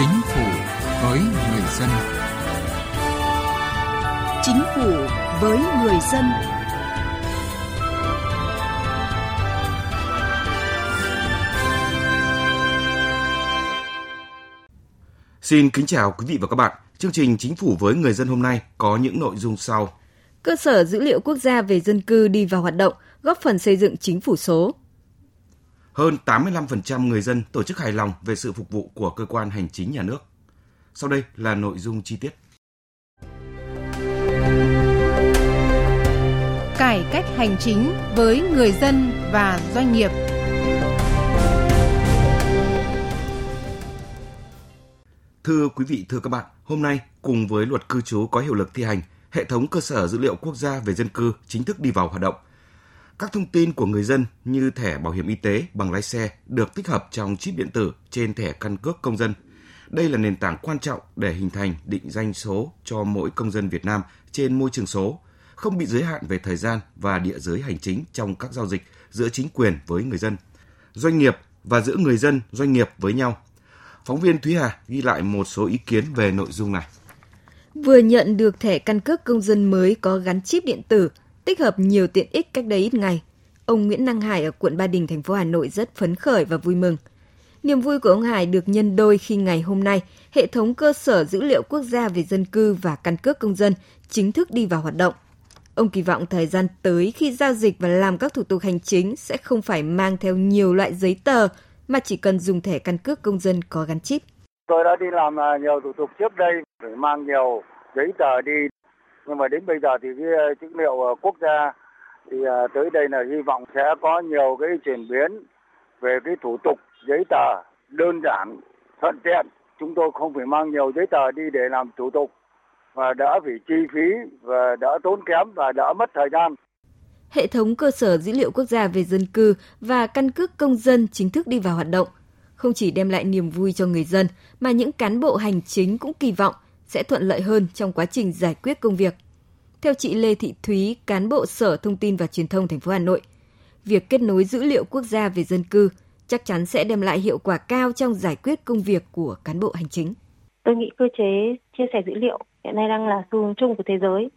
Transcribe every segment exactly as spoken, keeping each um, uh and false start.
Chính phủ với người dân. Chính phủ với người dân. Xin kính chào quý vị và các bạn. Chương trình Chính phủ với người dân hôm nay có những nội dung sau. Cơ sở dữ liệu quốc gia về dân cư đi vào hoạt động, góp phần xây dựng chính phủ số. Hơn tám mươi lăm phần trăm người dân tổ chức hài lòng về sự phục vụ của cơ quan hành chính nhà nước. Sau đây là nội dung chi tiết. Cải cách hành chính với người dân và doanh nghiệp. Thưa quý vị, thưa các bạn, hôm nay cùng với luật cư trú có hiệu lực thi hành, hệ thống cơ sở dữ liệu quốc gia về dân cư chính thức đi vào hoạt động. Các thông tin của người dân như thẻ bảo hiểm y tế, bằng lái xe được tích hợp trong chip điện tử trên thẻ căn cước công dân. Đây là nền tảng quan trọng để hình thành định danh số cho mỗi công dân Việt Nam trên môi trường số, không bị giới hạn về thời gian và địa giới hành chính trong các giao dịch giữa chính quyền với người dân, doanh nghiệp và giữa người dân, doanh nghiệp với nhau. Phóng viên Thúy Hà ghi lại một số ý kiến về nội dung này. Vừa nhận được thẻ căn cước công dân mới có gắn chip điện tử, tích hợp nhiều tiện ích cách đây ít ngày, ông Nguyễn Năng Hải ở quận Ba Đình, thành phố Hà Nội rất phấn khởi và vui mừng. Niềm vui của ông Hải được nhân đôi khi ngày hôm nay, hệ thống cơ sở dữ liệu quốc gia về dân cư và căn cước công dân chính thức đi vào hoạt động. Ông kỳ vọng thời gian tới khi giao dịch và làm các thủ tục hành chính sẽ không phải mang theo nhiều loại giấy tờ mà chỉ cần dùng thẻ căn cước công dân có gắn chip. Tôi đã đi làm nhiều thủ tục trước đây, phải mang nhiều giấy tờ đi. Nhưng mà đến bây giờ thì cái dữ liệu quốc gia thì tới đây là hy vọng sẽ có nhiều cái chuyển biến về cái thủ tục giấy tờ đơn giản, thuận tiện. Chúng tôi không phải mang nhiều giấy tờ đi để làm thủ tục và đỡ phải chi phí và đỡ tốn kém và đỡ mất thời gian. Hệ thống cơ sở dữ liệu quốc gia về dân cư và căn cước công dân chính thức đi vào hoạt động, không chỉ đem lại niềm vui cho người dân mà những cán bộ hành chính cũng kỳ vọng sẽ thuận lợi hơn trong quá trình giải quyết công việc. Theo chị Lê Thị Thúy, cán bộ Sở Thông tin và Truyền thông thành phố Hà Nội, việc kết nối dữ liệu quốc gia về dân cư chắc chắn sẽ đem lại hiệu quả cao trong giải quyết công việc của cán bộ hành chính. Tôi nghĩ cơ chế chia sẻ dữ liệu hiện nay đang là xu hướng chung của thế giới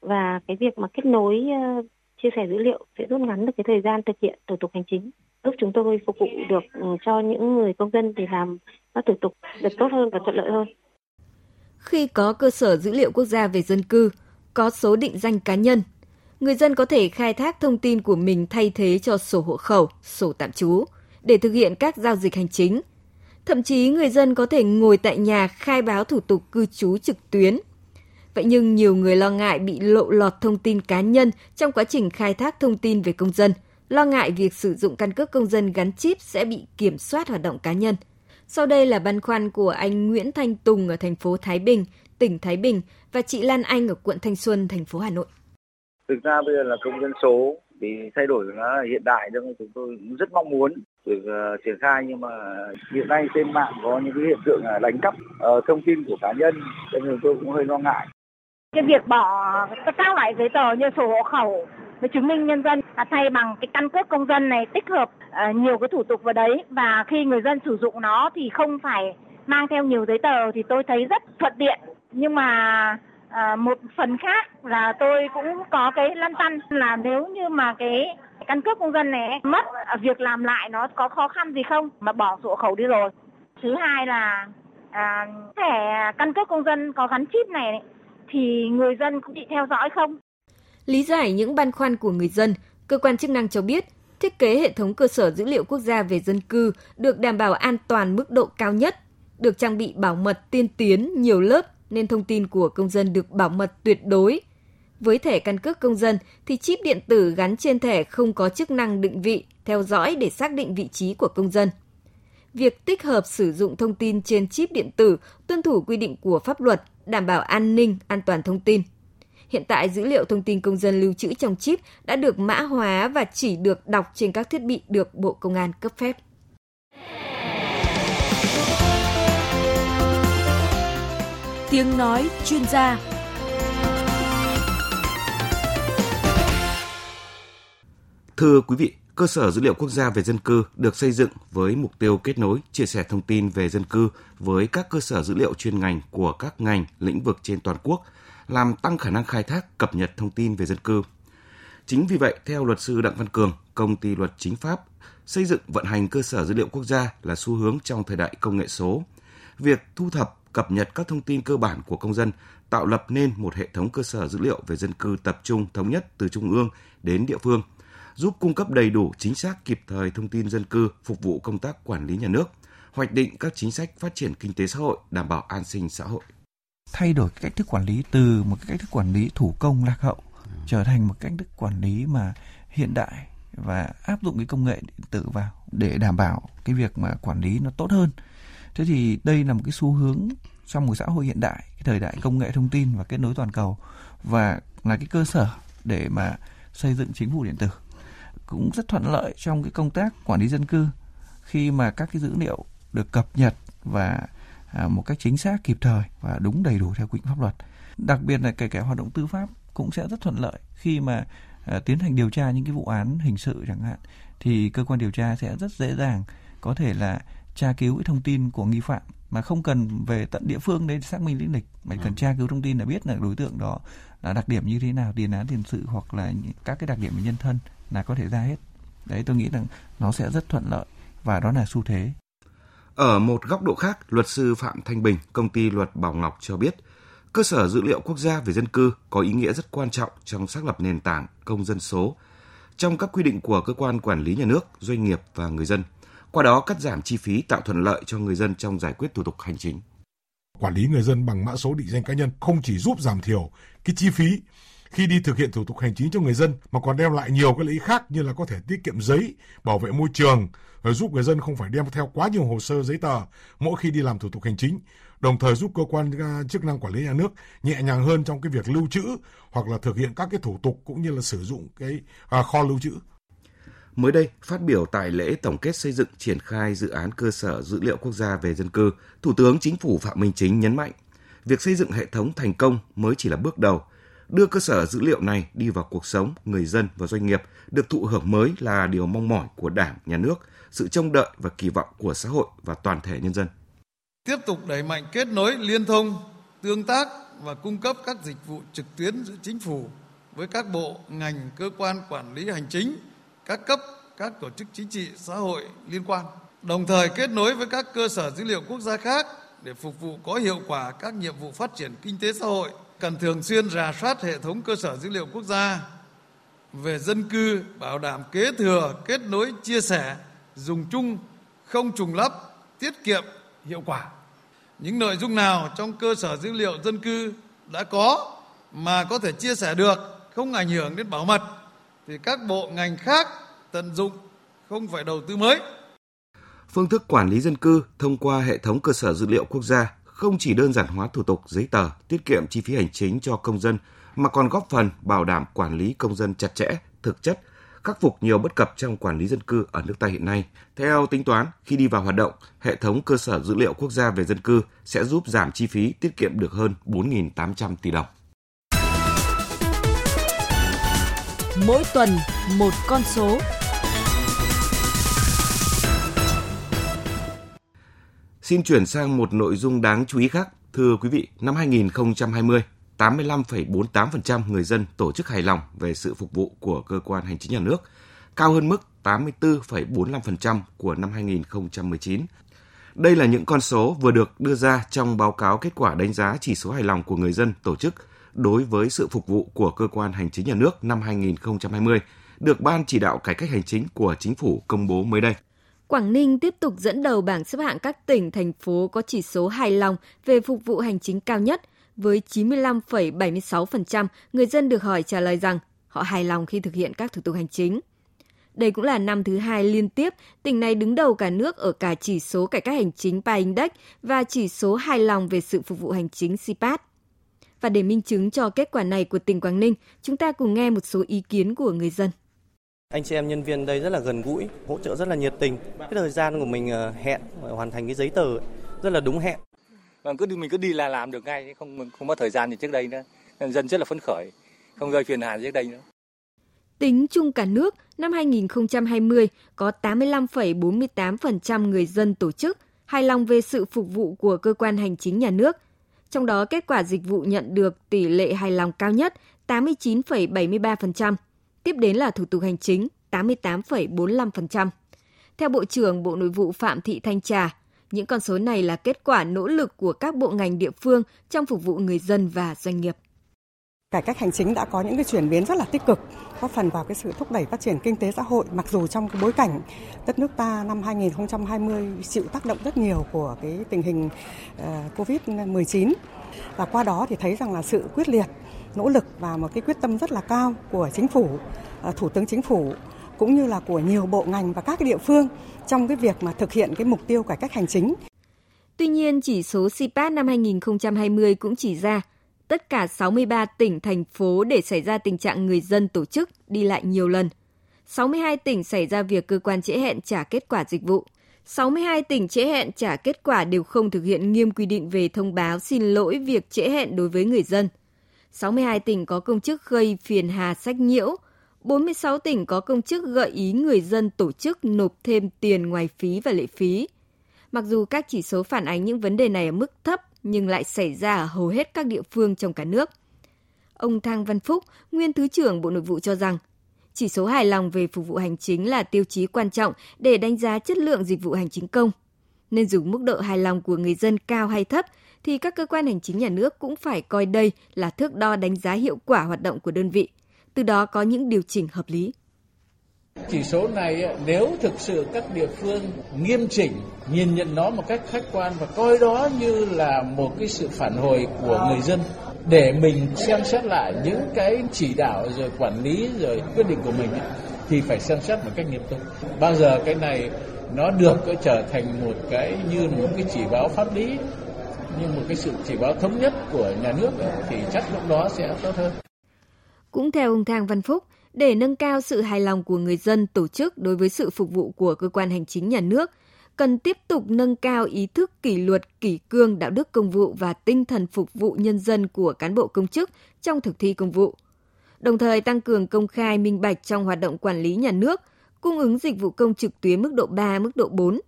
và cái việc mà kết nối chia sẻ dữ liệu sẽ rút ngắn được cái thời gian thực hiện thủ tục hành chính, giúp chúng tôi phục vụ được cho những người công dân để làm các thủ tục được tốt hơn và thuận lợi hơn. Khi có cơ sở dữ liệu quốc gia về dân cư, có số định danh cá nhân, người dân có thể khai thác thông tin của mình thay thế cho sổ hộ khẩu, sổ tạm trú để thực hiện các giao dịch hành chính. Thậm chí người dân có thể ngồi tại nhà khai báo thủ tục cư trú trực tuyến. Vậy nhưng nhiều người lo ngại bị lộ lọt thông tin cá nhân trong quá trình khai thác thông tin về công dân, lo ngại việc sử dụng căn cước công dân gắn chip sẽ bị kiểm soát hoạt động cá nhân. Sau đây là băn khoăn của anh Nguyễn Thanh Tùng ở thành phố Thái Bình, tỉnh Thái Bình và chị Lan Anh ở quận Thanh Xuân, thành phố Hà Nội. Thực ra bây giờ là công dân số thì thay đổi nó hiện đại, nên chúng tôi rất mong muốn được uh, triển khai, nhưng mà hiện nay trên mạng có những cái hiện tượng là đánh cắp uh, thông tin của cá nhân, nên tôi cũng hơi lo ngại. Cái việc bỏ các loại giấy tờ như sổ hộ khẩu với chứng minh nhân dân thay bằng cái căn cước công dân này, tích hợp uh, nhiều cái thủ tục vào đấy, và khi người dân sử dụng nó thì không phải mang theo nhiều giấy tờ thì tôi thấy rất thuận tiện. Nhưng mà uh, một phần khác là tôi cũng có cái lăn tăn là nếu như mà cái căn cước công dân này mất, việc làm lại nó có khó khăn gì không mà bỏ sổ hộ khẩu đi rồi. Thứ hai là uh, thẻ căn cước công dân có gắn chip này thì người dân cũng bị theo dõi không? Lý giải những băn khoăn của người dân, cơ quan chức năng cho biết thiết kế hệ thống cơ sở dữ liệu quốc gia về dân cư được đảm bảo an toàn mức độ cao nhất, được trang bị bảo mật tiên tiến nhiều lớp nên thông tin của công dân được bảo mật tuyệt đối. Với thẻ căn cước công dân thì chip điện tử gắn trên thẻ không có chức năng định vị, theo dõi để xác định vị trí của công dân. Việc tích hợp sử dụng thông tin trên chip điện tử tuân thủ quy định của pháp luật, đảm bảo an ninh, an toàn thông tin. Hiện tại, dữ liệu thông tin công dân lưu trữ trong chip đã được mã hóa và chỉ được đọc trên các thiết bị được Bộ Công an cấp phép. Tiếng nói chuyên gia. Thưa quý vị, Cơ sở dữ liệu quốc gia về dân cư được xây dựng với mục tiêu kết nối, chia sẻ thông tin về dân cư với các cơ sở dữ liệu chuyên ngành của các ngành, lĩnh vực trên toàn quốc, làm tăng khả năng khai thác, cập nhật thông tin về dân cư. Chính vì vậy, theo luật sư Đặng Văn Cường, công ty luật Chính Pháp, xây dựng vận hành cơ sở dữ liệu quốc gia là xu hướng trong thời đại công nghệ số. Việc thu thập, cập nhật các thông tin cơ bản của công dân, tạo lập nên một hệ thống cơ sở dữ liệu về dân cư tập trung thống nhất từ trung ương đến địa phương, giúp cung cấp đầy đủ, chính xác, kịp thời thông tin dân cư, phục vụ công tác quản lý nhà nước, hoạch định các chính sách phát triển kinh tế xã hội, đảm bảo an sinh xã hội. Thay đổi cách thức quản lý từ một cách thức quản lý thủ công lạc hậu trở thành một cách thức quản lý mà hiện đại và áp dụng cái công nghệ điện tử vào để đảm bảo cái việc mà quản lý nó tốt hơn. Thế thì đây là một cái xu hướng trong một xã hội hiện đại, cái thời đại công nghệ thông tin và kết nối toàn cầu, và là cái cơ sở để mà xây dựng chính phủ điện tử. Cũng rất thuận lợi trong cái công tác quản lý dân cư khi mà các cái dữ liệu được cập nhật và một cách chính xác, kịp thời và đúng đầy đủ theo quy định pháp luật. Đặc biệt là kể cả hoạt động tư pháp cũng sẽ rất thuận lợi khi mà tiến hành điều tra những cái vụ án hình sự chẳng hạn, thì cơ quan điều tra sẽ rất dễ dàng có thể là tra cứu cái thông tin của nghi phạm mà không cần về tận địa phương để xác minh lý lịch, mà cần tra cứu thông tin là biết là đối tượng đó là đặc điểm như thế nào, tiền án tiền sự hoặc là các cái đặc điểm về nhân thân là có thể ra hết. Đấy, tôi nghĩ rằng nó sẽ rất thuận lợi và đó là xu thế. Ở một góc độ khác, luật sư Phạm Thanh Bình, công ty luật Bảo Ngọc cho biết, cơ sở dữ liệu quốc gia về dân cư có ý nghĩa rất quan trọng trong xác lập nền tảng công dân số trong các quy định của cơ quan quản lý nhà nước, doanh nghiệp và người dân. Qua đó cắt giảm chi phí, tạo thuận lợi cho người dân trong giải quyết thủ tục hành chính. Quản lý người dân bằng mã số định danh cá nhân không chỉ giúp giảm thiểu cái chi phí khi đi thực hiện thủ tục hành chính cho người dân mà còn đem lại nhiều cái lợi ích khác, như là có thể tiết kiệm giấy, bảo vệ môi trường, rồi giúp người dân không phải đem theo quá nhiều hồ sơ giấy tờ mỗi khi đi làm thủ tục hành chính, đồng thời giúp cơ quan chức năng quản lý nhà nước nhẹ nhàng hơn trong cái việc lưu trữ hoặc là thực hiện các cái thủ tục cũng như là sử dụng cái kho lưu trữ. Mới đây, phát biểu tại lễ tổng kết xây dựng triển khai dự án cơ sở dữ liệu quốc gia về dân cư, Thủ tướng Chính phủ Phạm Minh Chính nhấn mạnh, việc xây dựng hệ thống thành công mới chỉ là bước đầu. Đưa cơ sở dữ liệu này đi vào cuộc sống, người dân và doanh nghiệp được thụ hưởng mới là điều mong mỏi của Đảng, Nhà nước, sự trông đợi và kỳ vọng của xã hội và toàn thể nhân dân. Tiếp tục đẩy mạnh kết nối, liên thông, tương tác và cung cấp các dịch vụ trực tuyến giữa chính phủ với các bộ, ngành, cơ quan quản lý hành chính, các cấp, các tổ chức chính trị, xã hội liên quan, đồng thời kết nối với các cơ sở dữ liệu quốc gia khác để phục vụ có hiệu quả các nhiệm vụ phát triển kinh tế xã hội. Cần thường xuyên rà soát hệ thống cơ sở dữ liệu quốc gia về dân cư, bảo đảm kế thừa, kết nối, chia sẻ, dùng chung, không trùng lắp, tiết kiệm, hiệu quả. Những nội dung nào trong cơ sở dữ liệu dân cư đã có mà có thể chia sẻ được, không ảnh hưởng đến bảo mật, thì các bộ ngành khác tận dụng, không phải đầu tư mới. Phương thức quản lý dân cư thông qua hệ thống cơ sở dữ liệu quốc gia không chỉ đơn giản hóa thủ tục giấy tờ, tiết kiệm chi phí hành chính cho công dân, mà còn góp phần bảo đảm quản lý công dân chặt chẽ, thực chất, khắc phục nhiều bất cập trong quản lý dân cư ở nước ta hiện nay. Theo tính toán, khi đi vào hoạt động, hệ thống cơ sở dữ liệu quốc gia về dân cư sẽ giúp giảm chi phí, tiết kiệm được hơn bốn nghìn tám trăm tỷ đồng. Mỗi tuần một con số. Xin chuyển sang một nội dung đáng chú ý khác. Thưa quý vị, năm hai nghìn không trăm hai mươi, tám mươi lăm phẩy bốn mươi tám phần trăm người dân tổ chức hài lòng về sự phục vụ của cơ quan hành chính nhà nước, cao hơn mức tám mươi tư phẩy bốn mươi lăm phần trăm của năm hai nghìn không trăm mười chín. Đây là những con số vừa được đưa ra trong báo cáo kết quả đánh giá chỉ số hài lòng của người dân tổ chức đối với sự phục vụ của cơ quan hành chính nhà nước năm hai nghìn không trăm hai mươi, được Ban Chỉ đạo Cải cách Hành chính của Chính phủ công bố mới đây. Quảng Ninh tiếp tục dẫn đầu bảng xếp hạng các tỉnh, thành phố có chỉ số hài lòng về phục vụ hành chính cao nhất, với chín mươi lăm phẩy bảy mươi sáu phần trăm người dân được hỏi trả lời rằng họ hài lòng khi thực hiện các thủ tục hành chính. Đây cũng là năm thứ hai liên tiếp, tỉnh này đứng đầu cả nước ở cả chỉ số cải cách hành chính pê a Index và chỉ số hài lòng về sự phục vụ hành chính xê pê a tê. Và để minh chứng cho kết quả này của tỉnh Quảng Ninh, chúng ta cùng nghe một số ý kiến của người dân. Anh chị em nhân viên đây rất là gần gũi, hỗ trợ rất là nhiệt tình. Cái thời gian của mình hẹn hoàn thành cái giấy tờ rất là đúng hẹn. Vâng, cứ mình cứ đi là làm được ngay, không không mất thời gian như trước đây nữa. Dân rất là phấn khởi, không gây phiền hà như trước đây nữa. Tính chung cả nước, năm hai nghìn không trăm hai mươi có tám mươi lăm phẩy bốn mươi tám phần trăm người dân tổ chức hài lòng về sự phục vụ của cơ quan hành chính nhà nước. Trong đó, kết quả dịch vụ nhận được tỷ lệ hài lòng cao nhất tám mươi chín phẩy bảy mươi ba phần trăm, tiếp đến là thủ tục hành chính tám mươi tám phẩy bốn mươi lăm phần trăm. Theo Bộ trưởng Bộ Nội vụ Phạm Thị Thanh Trà, những con số này là kết quả nỗ lực của các bộ ngành địa phương trong phục vụ người dân và doanh nghiệp. Cải cách hành chính đã có những cái chuyển biến rất là tích cực, góp phần vào cái sự thúc đẩy phát triển kinh tế xã hội, mặc dù trong cái bối cảnh đất nước ta năm hai nghìn không trăm hai mươi chịu tác động rất nhiều của cái tình hình covid mười chín. Và qua đó thì thấy rằng là sự quyết liệt, nỗ lực và một cái quyết tâm rất là cao của chính phủ, Thủ tướng Chính phủ cũng như là của nhiều bộ ngành và các địa phương trong cái việc mà thực hiện cái mục tiêu cải cách hành chính. Tuy nhiên, chỉ số xê pê a pê năm hai nghìn không trăm hai mươi cũng chỉ ra tất cả sáu mươi ba tỉnh, thành phố để xảy ra tình trạng người dân tổ chức đi lại nhiều lần. sáu mươi hai tỉnh xảy ra việc cơ quan trễ hẹn trả kết quả dịch vụ. sáu mươi hai tỉnh trễ hẹn trả kết quả đều không thực hiện nghiêm quy định về thông báo xin lỗi việc trễ hẹn đối với người dân. sáu mươi hai tỉnh có công chức gây phiền hà sách nhiễu. bốn mươi sáu tỉnh có công chức gợi ý người dân tổ chức nộp thêm tiền ngoài phí và lệ phí. Mặc dù các chỉ số phản ánh những vấn đề này ở mức thấp, nhưng lại xảy ra ở hầu hết các địa phương trong cả nước. Ông Thang Văn Phúc, nguyên Thứ trưởng Bộ Nội vụ cho rằng, chỉ số hài lòng về phục vụ hành chính là tiêu chí quan trọng để đánh giá chất lượng dịch vụ hành chính công. Nên dù mức độ hài lòng của người dân cao hay thấp, thì các cơ quan hành chính nhà nước cũng phải coi đây là thước đo đánh giá hiệu quả hoạt động của đơn vị, từ đó có những điều chỉnh hợp lý. Chỉ số này nếu thực sự các địa phương nghiêm chỉnh, nhìn nhận nó một cách khách quan và coi đó như là một cái sự phản hồi của người dân để mình xem xét lại những cái chỉ đạo rồi quản lý rồi quyết định của mình thì phải xem xét một cách nghiêm túc. Bao giờ cái này nó được có trở thành một cái như một cái chỉ báo pháp lý, như một cái sự chỉ báo thống nhất của nhà nước thì chắc lúc đó sẽ tốt hơn. Cũng theo ông Thang Văn Phúc, để nâng cao sự hài lòng của người dân tổ chức đối với sự phục vụ của cơ quan hành chính nhà nước, cần tiếp tục nâng cao ý thức kỷ luật, kỷ cương, đạo đức công vụ và tinh thần phục vụ nhân dân của cán bộ công chức trong thực thi công vụ. Đồng thời tăng cường công khai minh bạch trong hoạt động quản lý nhà nước, cung ứng dịch vụ công trực tuyến mức độ ba, mức độ bốn.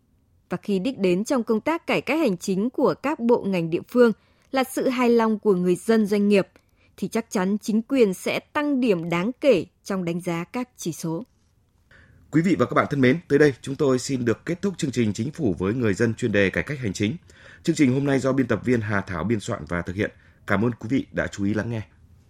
Và khi đích đến trong công tác cải cách hành chính của các bộ ngành địa phương là sự hài lòng của người dân doanh nghiệp, thì chắc chắn chính quyền sẽ tăng điểm đáng kể trong đánh giá các chỉ số. Quý vị và các bạn thân mến, tới đây chúng tôi xin được kết thúc chương trình Chính phủ với người dân chuyên đề cải cách hành chính. Chương trình hôm nay do biên tập viên Hà Thảo biên soạn và thực hiện. Cảm ơn quý vị đã chú ý lắng nghe.